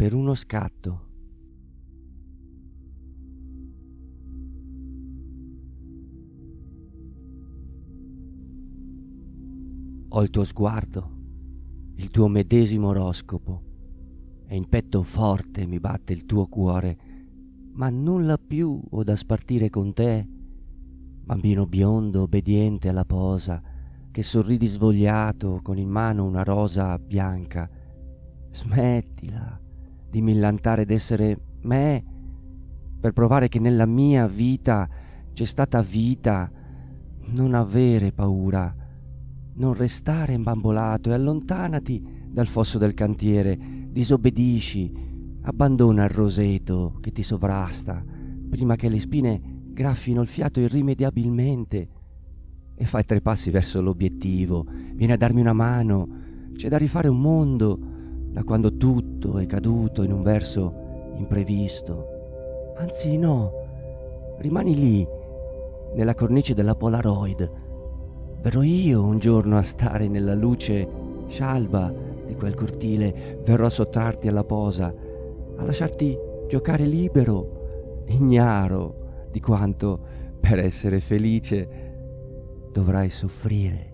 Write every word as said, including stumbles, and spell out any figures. Per uno scatto. Ho il tuo sguardo, il tuo medesimo oroscopo, e in petto forte mi batte il tuo cuore, ma nulla più ho da spartire con te, bambino biondo obbediente alla posa, che sorridi svogliato con in mano una rosa bianca. Smettila di millantare d'essere me, per provare che nella mia vita c'è stata vita. Non avere paura, non restare imbambolato, e allontanati dal fosso del cantiere, disobbedisci, abbandona il roseto che ti sovrasta, prima che le spine graffino il fiato irrimediabilmente, e fai tre passi verso l'obiettivo. Vieni a darmi una mano, c'è da rifare un mondo, da quando tutto è caduto in un verso imprevisto. Anzi no, rimani lì, nella cornice della Polaroid. Verrò io un giorno a stare nella luce scialba di quel cortile, verrò a sottrarti alla posa, a lasciarti giocare libero, ignaro di quanto, per essere felice, dovrai soffrire.